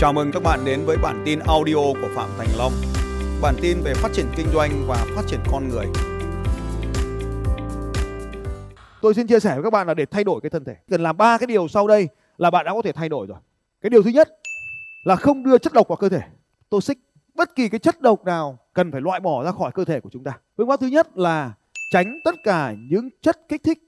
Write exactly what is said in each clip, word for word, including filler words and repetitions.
Chào mừng các bạn đến với bản tin audio của Phạm Thành Long. Bản tin về phát triển kinh doanh và phát triển con người. Tôi xin chia sẻ với các bạn là để thay đổi cái thân thể, cần làm ba cái điều sau đây là bạn đã có thể thay đổi rồi. Cái điều thứ nhất là không đưa chất độc vào cơ thể. Tôi xích bất kỳ cái chất độc nào cần phải loại bỏ ra khỏi cơ thể của chúng ta. Phương pháp thứ nhất là tránh tất cả những chất kích thích.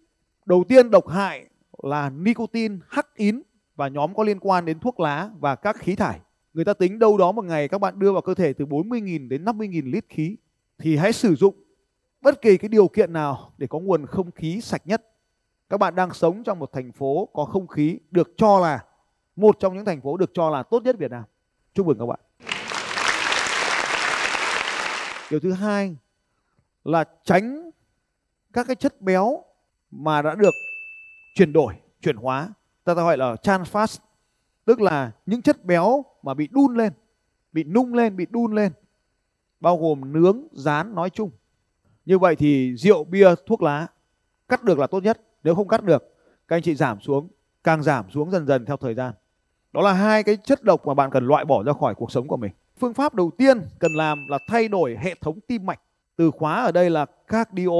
Đầu tiên, độc hại là nicotine, hắc ín và nhóm có liên quan đến thuốc lá và các khí thải. Người ta tính đâu đó một ngày các bạn đưa vào cơ thể từ bốn mươi nghìn đến năm mươi nghìn lít khí. Thì hãy sử dụng bất kỳ cái điều kiện nào để có nguồn không khí sạch nhất. Các bạn đang sống trong một thành phố có không khí được cho là một trong những thành phố được cho là tốt nhất Việt Nam. Chúc mừng các bạn. Điều thứ hai là tránh các cái chất béo mà đã được chuyển đổi, chuyển hóa. Ta ta gọi là trans fat, tức là những chất béo mà bị đun lên, bị nung lên, bị đun lên, bao gồm nướng, rán nói chung. Như vậy thì rượu, bia, thuốc lá cắt được là tốt nhất. Nếu không cắt được, các anh chị giảm xuống, càng giảm xuống dần dần theo thời gian. Đó là hai cái chất độc mà bạn cần loại bỏ ra khỏi cuộc sống của mình. Phương pháp đầu tiên cần làm là thay đổi hệ thống tim mạch. Từ khóa ở đây là cardio.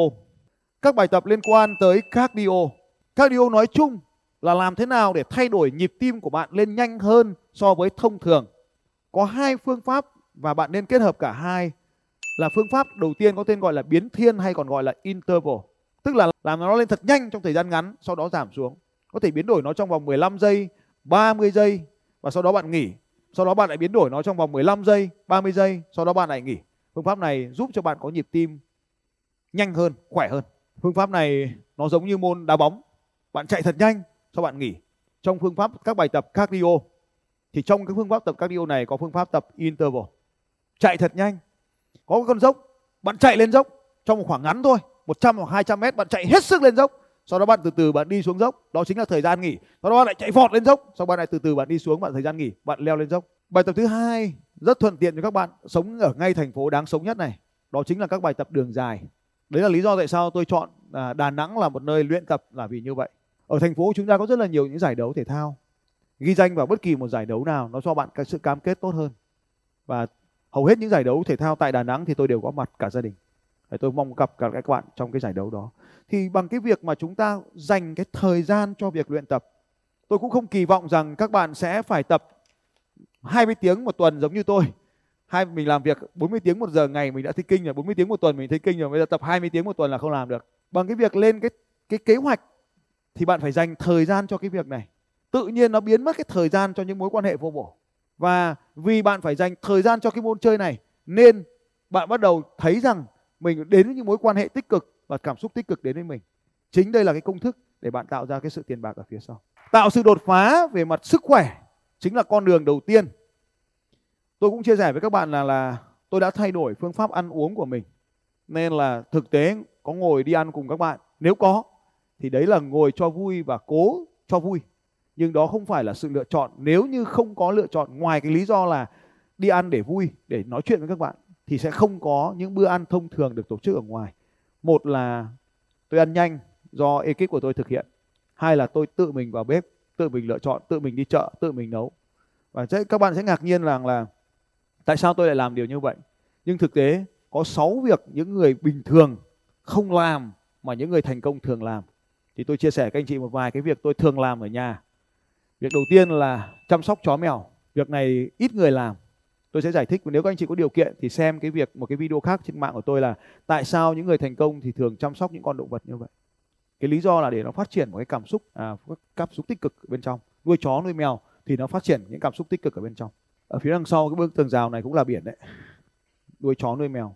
Các bài tập liên quan tới cardio. Cardio nói chung là làm thế nào để thay đổi nhịp tim của bạn lên nhanh hơn so với thông thường. Có hai phương pháp và bạn nên kết hợp cả hai. Là phương pháp đầu tiên có tên gọi là biến thiên hay còn gọi là interval. Tức là làm nó lên thật nhanh trong thời gian ngắn, sau đó giảm xuống. Có thể biến đổi nó trong vòng mười lăm giây, ba mươi giây và sau đó bạn nghỉ. Sau đó bạn lại biến đổi nó trong vòng mười lăm giây, ba mươi giây, sau đó bạn lại nghỉ. Phương pháp này giúp cho bạn có nhịp tim nhanh hơn, khỏe hơn. Phương pháp này nó giống như môn đá bóng. Bạn chạy thật nhanh, sau bạn nghỉ. Trong phương pháp các bài tập cardio thì trong cái phương pháp tập cardio này có phương pháp tập interval. Chạy thật nhanh. Có con dốc, bạn chạy lên dốc trong một khoảng ngắn thôi, một trăm hoặc hai trăm mét bạn chạy hết sức lên dốc, sau đó bạn từ từ bạn đi xuống dốc, đó chính là thời gian nghỉ. Sau đó bạn lại chạy vọt lên dốc, sau đó bạn lại từ từ bạn đi xuống, bạn thời gian nghỉ, bạn leo lên dốc. Bài tập thứ hai rất thuận tiện cho các bạn sống ở ngay thành phố đáng sống nhất này, đó chính là các bài tập đường dài. Đấy là lý do tại sao tôi chọn Đà Nẵng là một nơi luyện tập là vì như vậy. Ở thành phố chúng ta có rất là nhiều những giải đấu thể thao. Ghi danh vào bất kỳ một giải đấu nào nó cho bạn cái sự cam kết tốt hơn. Và hầu hết những giải đấu thể thao tại Đà Nẵng thì tôi đều có mặt cả gia đình. Tôi mong gặp cả các bạn trong cái giải đấu đó. Thì bằng cái việc mà chúng ta dành cái thời gian cho việc luyện tập. Tôi cũng không kỳ vọng rằng các bạn sẽ phải tập hai mươi tiếng một tuần giống như tôi. Hai mình làm việc bốn mươi tiếng một giờ ngày mình đã thấy kinh rồi, bốn mươi tiếng một tuần mình thấy kinh rồi, bây giờ tập hai mươi tiếng một tuần là không làm được. Bằng cái việc lên cái cái kế hoạch thì bạn phải dành thời gian cho cái việc này. Tự nhiên nó biến mất cái thời gian cho những mối quan hệ vô bổ. Và vì bạn phải dành thời gian cho cái môn chơi này nên bạn bắt đầu thấy rằng mình đến với những mối quan hệ tích cực và cảm xúc tích cực đến với mình. Chính đây là cái công thức để bạn tạo ra cái sự tiền bạc ở phía sau. Tạo sự đột phá về mặt sức khỏe chính là con đường đầu tiên. Tôi cũng chia sẻ với các bạn là, là tôi đã thay đổi phương pháp ăn uống của mình. Nên là thực tế có ngồi đi ăn cùng các bạn. Nếu có thì đấy là ngồi cho vui và cố cho vui. Nhưng đó không phải là sự lựa chọn. Nếu như không có lựa chọn ngoài cái lý do là đi ăn để vui, để nói chuyện với các bạn, thì sẽ không có những bữa ăn thông thường được tổ chức ở ngoài. Một là tôi ăn nhanh do ekip của tôi thực hiện. Hai là tôi tự mình vào bếp, tự mình lựa chọn, tự mình đi chợ, tự mình nấu. Và các bạn sẽ ngạc nhiên rằng là tại sao tôi lại làm điều như vậy. Nhưng thực tế có sáu việc những người bình thường không làm mà những người thành công thường làm. Thì tôi chia sẻ với các anh chị một vài cái việc tôi thường làm ở nhà. Việc đầu tiên là chăm sóc chó mèo. Việc này ít người làm. Tôi sẽ giải thích, nếu các anh chị có điều kiện thì xem cái việc một cái video khác trên mạng của tôi là tại sao những người thành công thì thường chăm sóc những con động vật như vậy. Cái lý do là để nó phát triển một cái cảm xúc à, cảm xúc tích cực ở bên trong. Nuôi chó nuôi mèo thì nó phát triển những cảm xúc tích cực ở bên trong. Ở phía đằng sau cái bức tường rào này cũng là biển đấy. Nuôi chó nuôi mèo.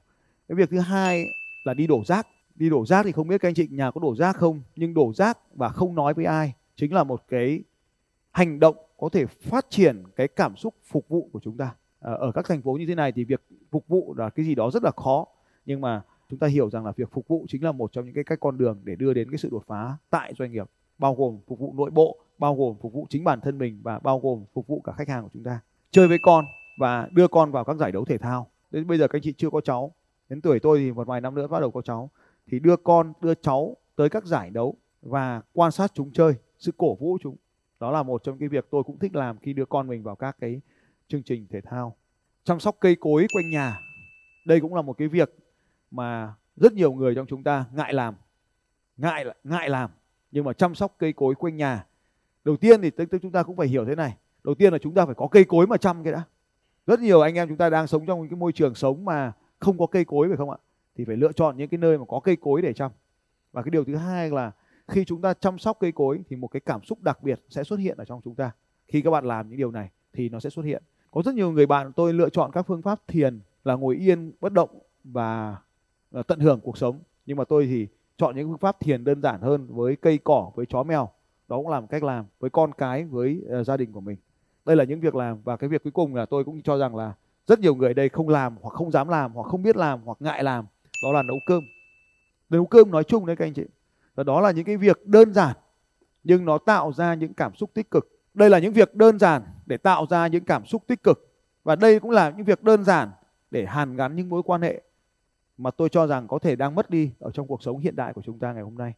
Cái việc thứ hai là đi đổ rác. Đi đổ rác thì không biết các anh chị nhà có đổ rác không, nhưng đổ rác và không nói với ai chính là một cái hành động có thể phát triển cái cảm xúc phục vụ của chúng ta. Ở các thành phố như thế này thì việc phục vụ là cái gì đó rất là khó. Nhưng mà chúng ta hiểu rằng là việc phục vụ chính là một trong những cái cách con đường để đưa đến cái sự đột phá tại doanh nghiệp. Bao gồm phục vụ nội bộ, bao gồm phục vụ chính bản thân mình và bao gồm phục vụ cả khách hàng của chúng ta. Chơi với con và đưa con vào các giải đấu thể thao. Đến bây giờ các anh chị chưa có cháu. Đến tuổi tôi thì một vài năm nữa bắt đầu có cháu. Thì đưa con, đưa cháu tới các giải đấu và quan sát chúng chơi, sự cổ vũ chúng. Đó là một trong cái việc tôi cũng thích làm khi đưa con mình vào các cái chương trình thể thao, chăm sóc cây cối quanh nhà. Đây cũng là một cái việc mà rất nhiều người trong chúng ta ngại làm, ngại ngại làm. Nhưng mà chăm sóc cây cối quanh nhà, đầu tiên thì tức, tức chúng ta cũng phải hiểu thế này. Đầu tiên là chúng ta phải có cây cối mà chăm cái đã. Rất nhiều anh em chúng ta đang sống trong cái môi trường sống mà không có cây cối phải không ạ? Thì phải lựa chọn những cái nơi mà có cây cối để chăm. Và cái điều thứ hai là khi chúng ta chăm sóc cây cối thì một cái cảm xúc đặc biệt sẽ xuất hiện ở trong chúng ta. Khi các bạn làm những điều này thì nó sẽ xuất hiện. Có rất nhiều người bạn tôi lựa chọn các phương pháp thiền là ngồi yên, bất động và tận hưởng cuộc sống. Nhưng mà tôi thì chọn những phương pháp thiền đơn giản hơn với cây cỏ, với chó mèo. Đó cũng là một cách làm với con cái, với gia đình của mình. Đây là những việc làm. Và cái việc cuối cùng là tôi cũng cho rằng là rất nhiều người đây không làm hoặc không dám làm hoặc không biết làm hoặc ngại làm. Đó là nấu cơm. Nấu cơm nói chung đấy các anh chị. Và đó là những cái việc đơn giản nhưng nó tạo ra những cảm xúc tích cực. Đây là những việc đơn giản để tạo ra những cảm xúc tích cực. Và đây cũng là những việc đơn giản để hàn gắn những mối quan hệ mà tôi cho rằng có thể đang mất đi ở trong cuộc sống hiện đại của chúng ta ngày hôm nay.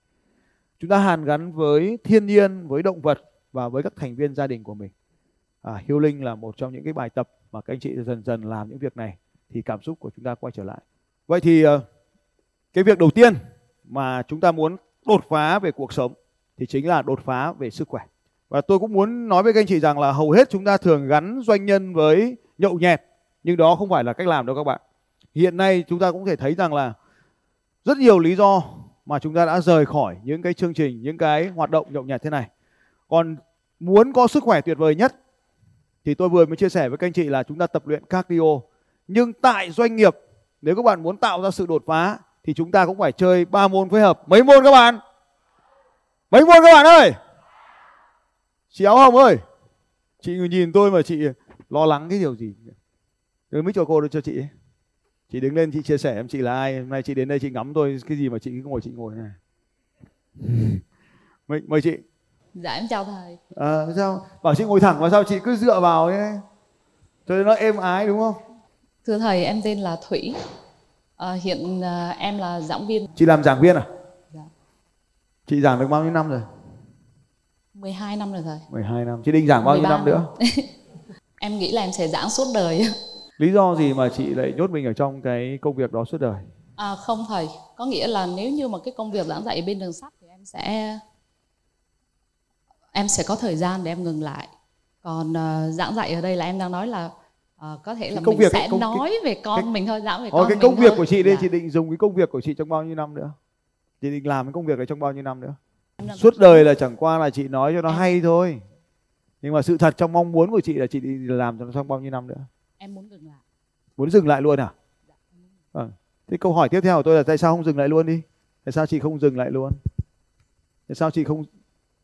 Chúng ta hàn gắn với thiên nhiên, với động vật và với các thành viên gia đình của mình. À, Healing là một trong những cái bài tập mà các anh chị dần dần làm những việc này thì cảm xúc của chúng ta quay trở lại. Vậy thì cái việc đầu tiên mà chúng ta muốn đột phá về cuộc sống thì chính là đột phá về sức khỏe. Và tôi cũng muốn nói với các anh chị rằng là hầu hết chúng ta thường gắn doanh nhân với nhậu nhẹt, nhưng đó không phải là cách làm đâu các bạn. Hiện nay chúng ta cũng thể thấy rằng là rất nhiều lý do mà chúng ta đã rời khỏi những cái chương trình, những cái hoạt động nhậu nhẹt thế này. Còn muốn có sức khỏe tuyệt vời nhất thì tôi vừa mới chia sẻ với các anh chị là chúng ta tập luyện cardio. Nhưng tại doanh nghiệp, nếu các bạn muốn tạo ra sự đột phá thì chúng ta cũng phải chơi ba môn phối hợp. Mấy môn các bạn? Mấy môn các bạn ơi? Chị Áo Hồng ơi, chị nhìn tôi mà chị lo lắng cái điều gì? Đưa mic cho cô đưa cho chị. Chị đứng lên chị chia sẻ em chị là ai. Hôm nay chị đến đây chị ngắm tôi cái gì mà chị cứ ngồi chị ngồi này. Mời, mời chị. Dạ em chào thầy. À, sao? Bảo chị ngồi thẳng mà sao chị cứ dựa vào ấy. Cho nên nó êm ái đúng không? Thưa thầy em tên là Thủy. À, hiện à, em là giảng viên. Chị làm giảng viên à? Dạ. Chị giảng được bao nhiêu năm rồi? mười hai năm rồi thầy. mười hai năm. Chị định giảng bao nhiêu năm nữa? Em nghĩ là em sẽ giảng suốt đời. Lý do gì mà chị lại nhốt mình ở trong cái công việc đó suốt đời? À, không thầy, có nghĩa là nếu như mà cái công việc giảng dạy bên đường sắt thì em sẽ em sẽ có thời gian để em ngừng lại. Còn uh, giảng dạy ở đây là em đang nói là uh, có thể là công mình việc, sẽ công, nói cái, về con cái, mình thôi, giảng về con cái mình. Cái công việc thôi. Của chị đây, dạ. Chị định dùng cái công việc của chị trong bao nhiêu năm nữa? Chị định làm cái công việc này trong bao nhiêu năm nữa? Suốt đời là chẳng qua là chị nói cho nó em... hay thôi. Nhưng mà sự thật trong mong muốn của chị là chị đi làm cho nó trong bao nhiêu năm nữa? Em muốn dừng lại. Muốn dừng lại luôn à? Dạ. À. Thế câu hỏi tiếp theo của tôi là tại sao không dừng lại luôn đi? Tại sao chị không dừng lại luôn? Tại sao chị không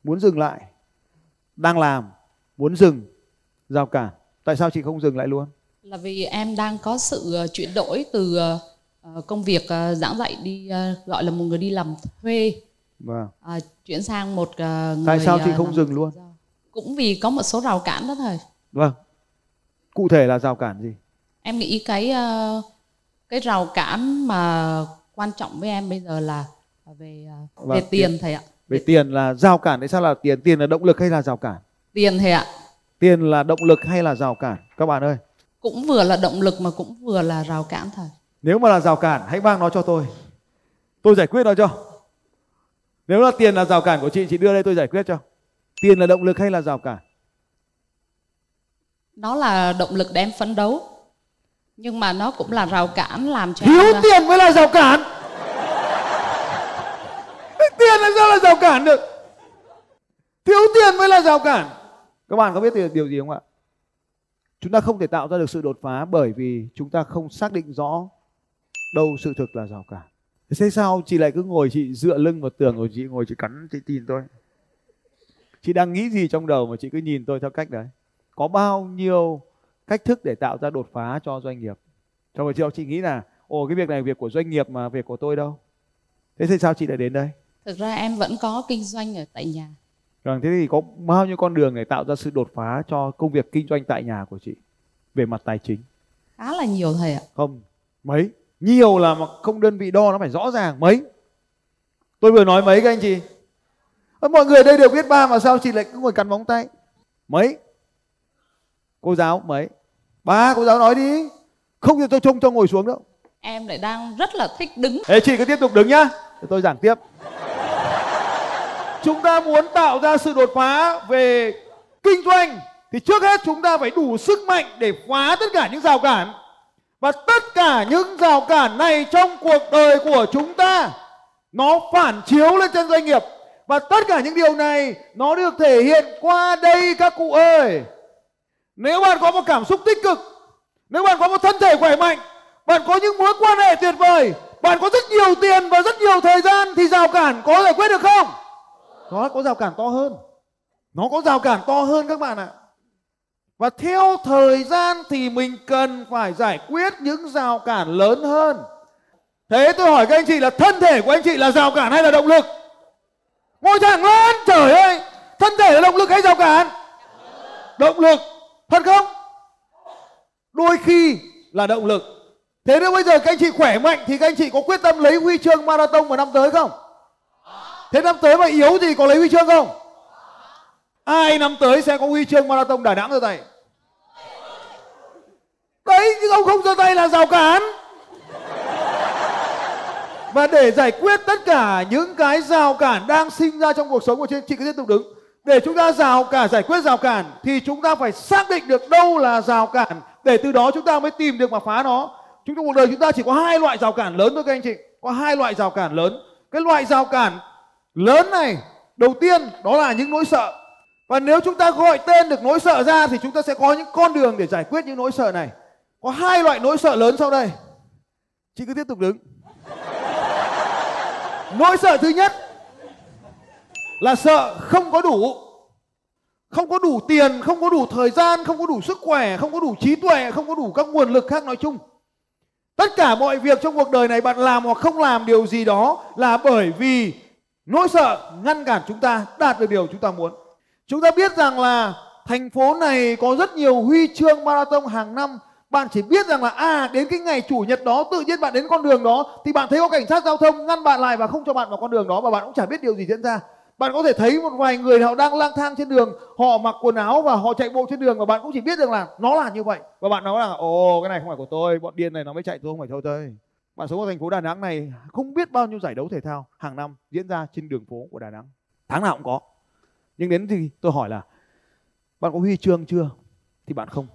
muốn dừng lại? Đang làm, muốn dừng, giao cản. Tại sao chị không dừng lại luôn? Là vì em đang có sự chuyển đổi từ công việc giảng dạy đi gọi là một người đi làm thuê. Vâng. À, chuyển sang một người. Tại sao chị không dừng luôn? Cũng vì có một số rào cản đó thôi. Vâng. Cụ thể là rào cản gì? Em nghĩ cái cái rào cản mà quan trọng với em bây giờ là về về tiền, tiền thầy ạ. Về tiền, tiền là rào cản. Tại sao là tiền? Tiền là động lực hay là rào cản? Tiền thầy ạ. Tiền là động lực hay là rào cản các bạn ơi? Cũng vừa là động lực mà cũng vừa là rào cản thầy. Nếu mà là rào cản hãy mang nó cho tôi. Tôi giải quyết nó cho. Nếu là tiền là rào cản của chị, chị đưa đây tôi giải quyết cho. Tiền là động lực hay là rào cản? Nó là động lực để em phấn đấu. Nhưng mà nó cũng là rào cản làm cho Hiếu em... Thiếu tiền mới là rào cản. Tiền làm sao là rào cản được? Thiếu tiền mới là rào cản. Các bạn có biết điều gì không ạ? Chúng ta không thể tạo ra được sự đột phá bởi vì chúng ta không xác định rõ đâu sự thực là rào cản. Thế sao chị lại cứ ngồi chị dựa lưng vào tường rồi chị ngồi chị cắn chị tin tôi? Chị đang nghĩ gì trong đầu mà chị cứ nhìn tôi theo cách đấy? Có bao nhiêu cách thức để tạo ra đột phá cho doanh nghiệp? Trong buổi chiều chị nghĩ là ồ cái việc này việc của doanh nghiệp mà việc của tôi đâu. Thế thì sao chị lại đến đây? Thực ra em vẫn có kinh doanh ở tại nhà. Rằng thế thì có bao nhiêu con đường để tạo ra sự đột phá cho công việc kinh doanh tại nhà của chị về mặt tài chính? Khá là nhiều thầy ạ. Không, mấy? Nhiều là mà không đơn vị đo nó phải rõ ràng mấy. Tôi vừa nói mấy các anh chị. Mọi người đây đều biết ba mà sao chị lại cứ ngồi cắn móng tay? Mấy? Cô giáo mấy? Bà, cô giáo nói đi. Không thì tôi trông cho ngồi xuống đâu. Em lại đang rất là thích đứng. Ê, chị cứ tiếp tục đứng nhá, tôi giảng tiếp. Chúng ta muốn tạo ra sự đột phá về kinh doanh thì trước hết chúng ta phải đủ sức mạnh để phá tất cả những rào cản. Và tất cả những rào cản này trong cuộc đời của chúng ta nó phản chiếu lên trên doanh nghiệp. Và tất cả những điều này nó được thể hiện qua đây các cụ ơi. Nếu bạn có một cảm xúc tích cực, nếu bạn có một thân thể khỏe mạnh, bạn có những mối quan hệ tuyệt vời, bạn có rất nhiều tiền và rất nhiều thời gian thì rào cản có giải quyết được không? Nó có rào cản to hơn. Nó có rào cản to hơn các bạn ạ. Và theo thời gian thì mình cần phải giải quyết những rào cản lớn hơn. Thế tôi hỏi các anh chị là thân thể của anh chị là rào cản hay là động lực? Ngồi thẳng lên, trời ơi! Thân thể là động lực hay rào cản? Động lực. Thật không? Đôi khi là động lực. Thế nếu bây giờ các anh chị khỏe mạnh thì các anh chị có quyết tâm lấy huy chương marathon vào năm tới không? Thế năm tới mà yếu thì có lấy huy chương không? Ai năm tới sẽ có huy chương marathon Đà Nẵng giơ tay? Đấy, nhưng ông không giơ tay là rào cản. Và để giải quyết tất cả những cái rào cản đang sinh ra trong cuộc sống của chị, chị cứ tiếp tục đứng. Để chúng ta rào cản, giải quyết rào cản thì chúng ta phải xác định được đâu là rào cản, để từ đó chúng ta mới tìm được mà phá nó. Chúng trong cuộc đời chúng ta chỉ có hai loại rào cản lớn thôi các anh chị. Có hai loại rào cản lớn. Cái loại rào cản lớn này, đầu tiên đó là những nỗi sợ. Và nếu chúng ta gọi tên được nỗi sợ ra thì chúng ta sẽ có những con đường để giải quyết những nỗi sợ này. Có hai loại nỗi sợ lớn sau đây. Chị cứ tiếp tục đứng. Nỗi sợ thứ nhất là sợ không có đủ. Không có đủ tiền, không có đủ thời gian, không có đủ sức khỏe, không có đủ trí tuệ, không có đủ các nguồn lực khác nói chung. Tất cả mọi việc trong cuộc đời này bạn làm hoặc không làm điều gì đó là bởi vì nỗi sợ ngăn cản chúng ta đạt được điều chúng ta muốn. Chúng ta biết rằng là thành phố này có rất nhiều huy chương marathon hàng năm. Bạn chỉ biết rằng là à, đến cái ngày chủ nhật đó tự nhiên bạn đến con đường đó thì bạn thấy có cảnh sát giao thông ngăn bạn lại và không cho bạn vào con đường đó, và bạn cũng chả biết điều gì diễn ra. Bạn có thể thấy một vài người họ đang lang thang trên đường, họ mặc quần áo và họ chạy bộ trên đường, và bạn cũng chỉ biết rằng là nó là như vậy. Và bạn nói là ồ, cái này không phải của tôi, bọn điên này nó mới chạy, tôi không phải cho tôi. Bạn sống ở thành phố Đà Nẵng này không biết bao nhiêu giải đấu thể thao hàng năm diễn ra trên đường phố của Đà Nẵng. Tháng nào cũng có. Nhưng đến thì tôi hỏi là bạn có huy chương chưa? Thì bạn không.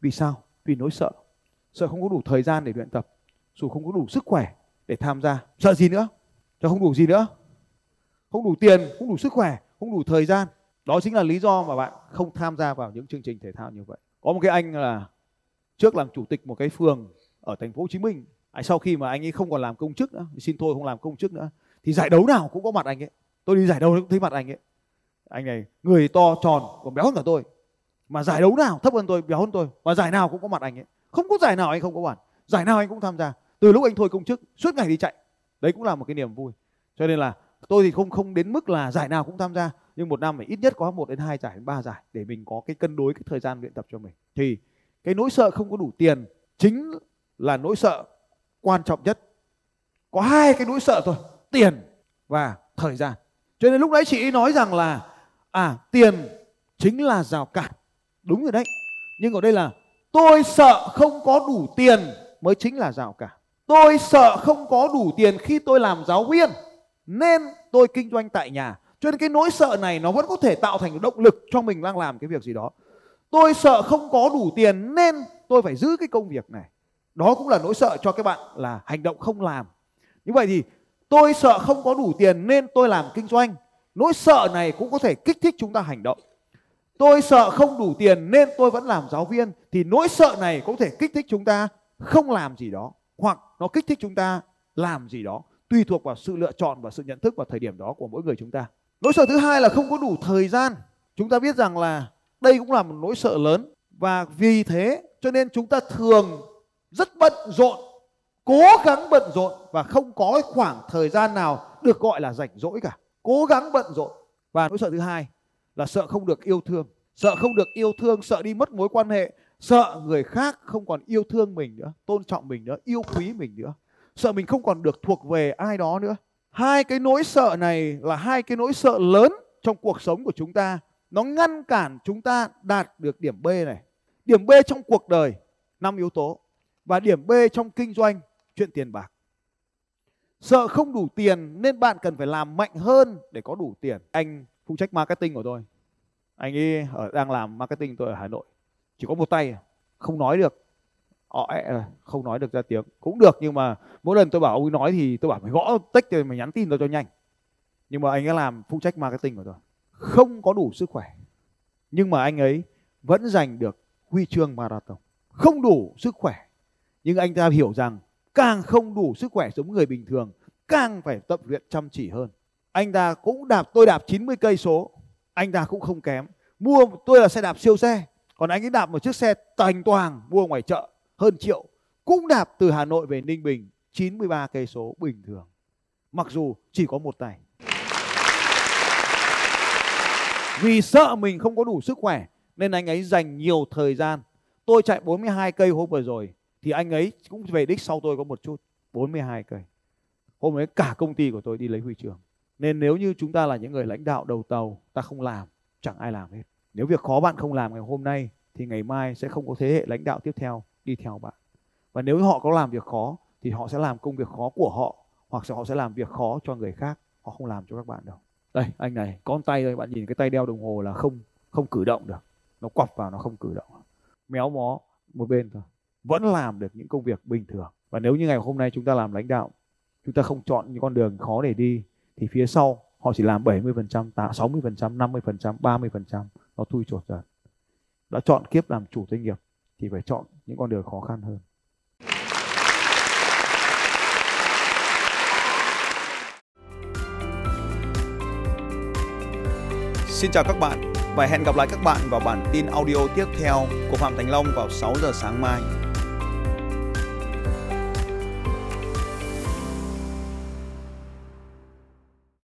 Vì sao? Vì nỗi sợ. Sợ không có đủ thời gian để luyện tập, dù không có đủ sức khỏe để tham gia. Sợ gì nữa? Sợ không đủ gì nữa? Không đủ tiền, không đủ sức khỏe, không đủ thời gian. Đó chính là lý do mà bạn không tham gia vào những chương trình thể thao như vậy. Có một cái anh là trước làm chủ tịch một cái phường ở thành phố Hồ Chí Minh. Sau khi mà anh ấy không còn làm công chức nữa, xin thôi không làm công chức nữa, thì giải đấu nào cũng có mặt anh ấy. Tôi đi giải đấu cũng thấy mặt anh ấy. Anh này người to tròn còn béo hơn cả tôi, mà giải đấu nào thấp hơn tôi, béo hơn tôi, mà giải nào cũng có mặt anh ấy. Không có giải nào anh không có mặt, giải nào anh cũng tham gia. Từ lúc anh thôi công chức suốt ngày đi chạy. Đấy cũng là một cái niềm vui. Cho nên là tôi thì không không đến mức là giải nào cũng tham gia, nhưng một năm phải ít nhất có một đến hai giải đến ba giải để mình có cái cân đối cái thời gian luyện tập cho mình. Thì cái nỗi sợ không có đủ tiền chính là nỗi sợ quan trọng nhất. Có hai cái nỗi sợ thôi, tiền và thời gian. Cho nên lúc nãy chị nói rằng là à, tiền chính là rào cản. Đúng rồi đấy. Nhưng ở đây là tôi sợ không có đủ tiền mới chính là rào cản. Tôi sợ không có đủ tiền khi tôi làm giáo viên nên tôi kinh doanh tại nhà. Cho nên cái nỗi sợ này nó vẫn có thể tạo thành động lực cho mình đang làm cái việc gì đó. Tôi sợ không có đủ tiền nên tôi phải giữ cái công việc này. Đó cũng là nỗi sợ cho các bạn là hành động không làm. Như vậy thì tôi sợ không có đủ tiền nên tôi làm kinh doanh. Nỗi sợ này cũng có thể kích thích chúng ta hành động. Tôi sợ không đủ tiền nên tôi vẫn làm giáo viên. Thì nỗi sợ này có thể kích thích chúng ta không làm gì đó, hoặc nó kích thích chúng ta làm gì đó, tùy thuộc vào sự lựa chọn và sự nhận thức vào thời điểm đó của mỗi người chúng ta. Nỗi sợ thứ hai là không có đủ thời gian. Chúng ta biết rằng là đây cũng là một nỗi sợ lớn. Và vì thế cho nên chúng ta thường rất bận rộn, cố gắng bận rộn, và không có khoảng thời gian nào được gọi là rảnh rỗi cả. Cố gắng bận rộn. Và nỗi sợ thứ hai là sợ không được yêu thương. Sợ không được yêu thương, sợ đi mất mối quan hệ, sợ người khác không còn yêu thương mình nữa, tôn trọng mình nữa, yêu quý mình nữa, sợ mình không còn được thuộc về ai đó nữa. Hai cái nỗi sợ này là hai cái nỗi sợ lớn trong cuộc sống của chúng ta. Nó ngăn cản chúng ta đạt được điểm B này. Điểm B trong cuộc đời năm yếu tố. Và điểm B trong kinh doanh, chuyện tiền bạc. Sợ không đủ tiền nên bạn cần phải làm mạnh hơn để có đủ tiền. Anh phụ trách marketing của tôi. Anh ấy ở, đang làm marketing tôi ở Hà Nội. Chỉ có một tay, không nói được. Ọ ẹ, không nói được ra tiếng. Cũng được, nhưng mà mỗi lần tôi bảo ông ấy nói thì tôi bảo mày gõ text rồi mày nhắn tin tôi cho nhanh. Nhưng mà anh ấy làm phụ trách marketing của tôi. Không có đủ sức khỏe. Nhưng mà anh ấy vẫn giành được huy chương marathon. Không đủ sức khỏe. Nhưng anh ta hiểu rằng càng không đủ sức khỏe giống người bình thường, càng phải tập luyện chăm chỉ hơn. Anh ta cũng đạp, tôi đạp chín mươi cây số, anh ta cũng không kém. Mua tôi là xe đạp siêu xe, còn anh ấy đạp một chiếc xe tành toàng mua ngoài chợ hơn triệu, cũng đạp từ Hà Nội về Ninh Bình chín mươi ba cây số bình thường. Mặc dù chỉ có một tay. Vì sợ mình không có đủ sức khỏe nên anh ấy dành nhiều thời gian. Tôi chạy bốn mươi hai cây hôm vừa rồi thì anh ấy cũng về đích sau tôi có một chút, bốn mươi hai cây. Hôm ấy cả công ty của tôi đi lấy huy chương. Nên nếu như chúng ta là những người lãnh đạo đầu tàu, ta không làm, chẳng ai làm hết. Nếu việc khó bạn không làm ngày hôm nay thì ngày mai sẽ không có thế hệ lãnh đạo tiếp theo đi theo bạn. Và nếu họ có làm việc khó thì họ sẽ làm công việc khó của họ, hoặc họ sẽ làm việc khó cho người khác, họ không làm cho các bạn đâu. Đây, anh này, con tay đây, bạn nhìn cái tay đeo đồng hồ là không không cử động được. Nó quặp vào nó không cử động. Méo mó một bên thôi. Vẫn làm được những công việc bình thường. Và nếu như ngày hôm nay chúng ta làm lãnh đạo, chúng ta không chọn những con đường khó để đi, thì phía sau họ chỉ làm bảy mươi phần trăm, sáu mươi phần trăm, năm mươi phần trăm, ba mươi phần trăm. Nó thui chột dần. Đã chọn kiếp làm chủ doanh nghiệp thì phải chọn những con đường khó khăn hơn. Xin chào các bạn và hẹn gặp lại các bạn vào bản tin audio tiếp theo của Phạm Thành Long vào sáu giờ sáng mai.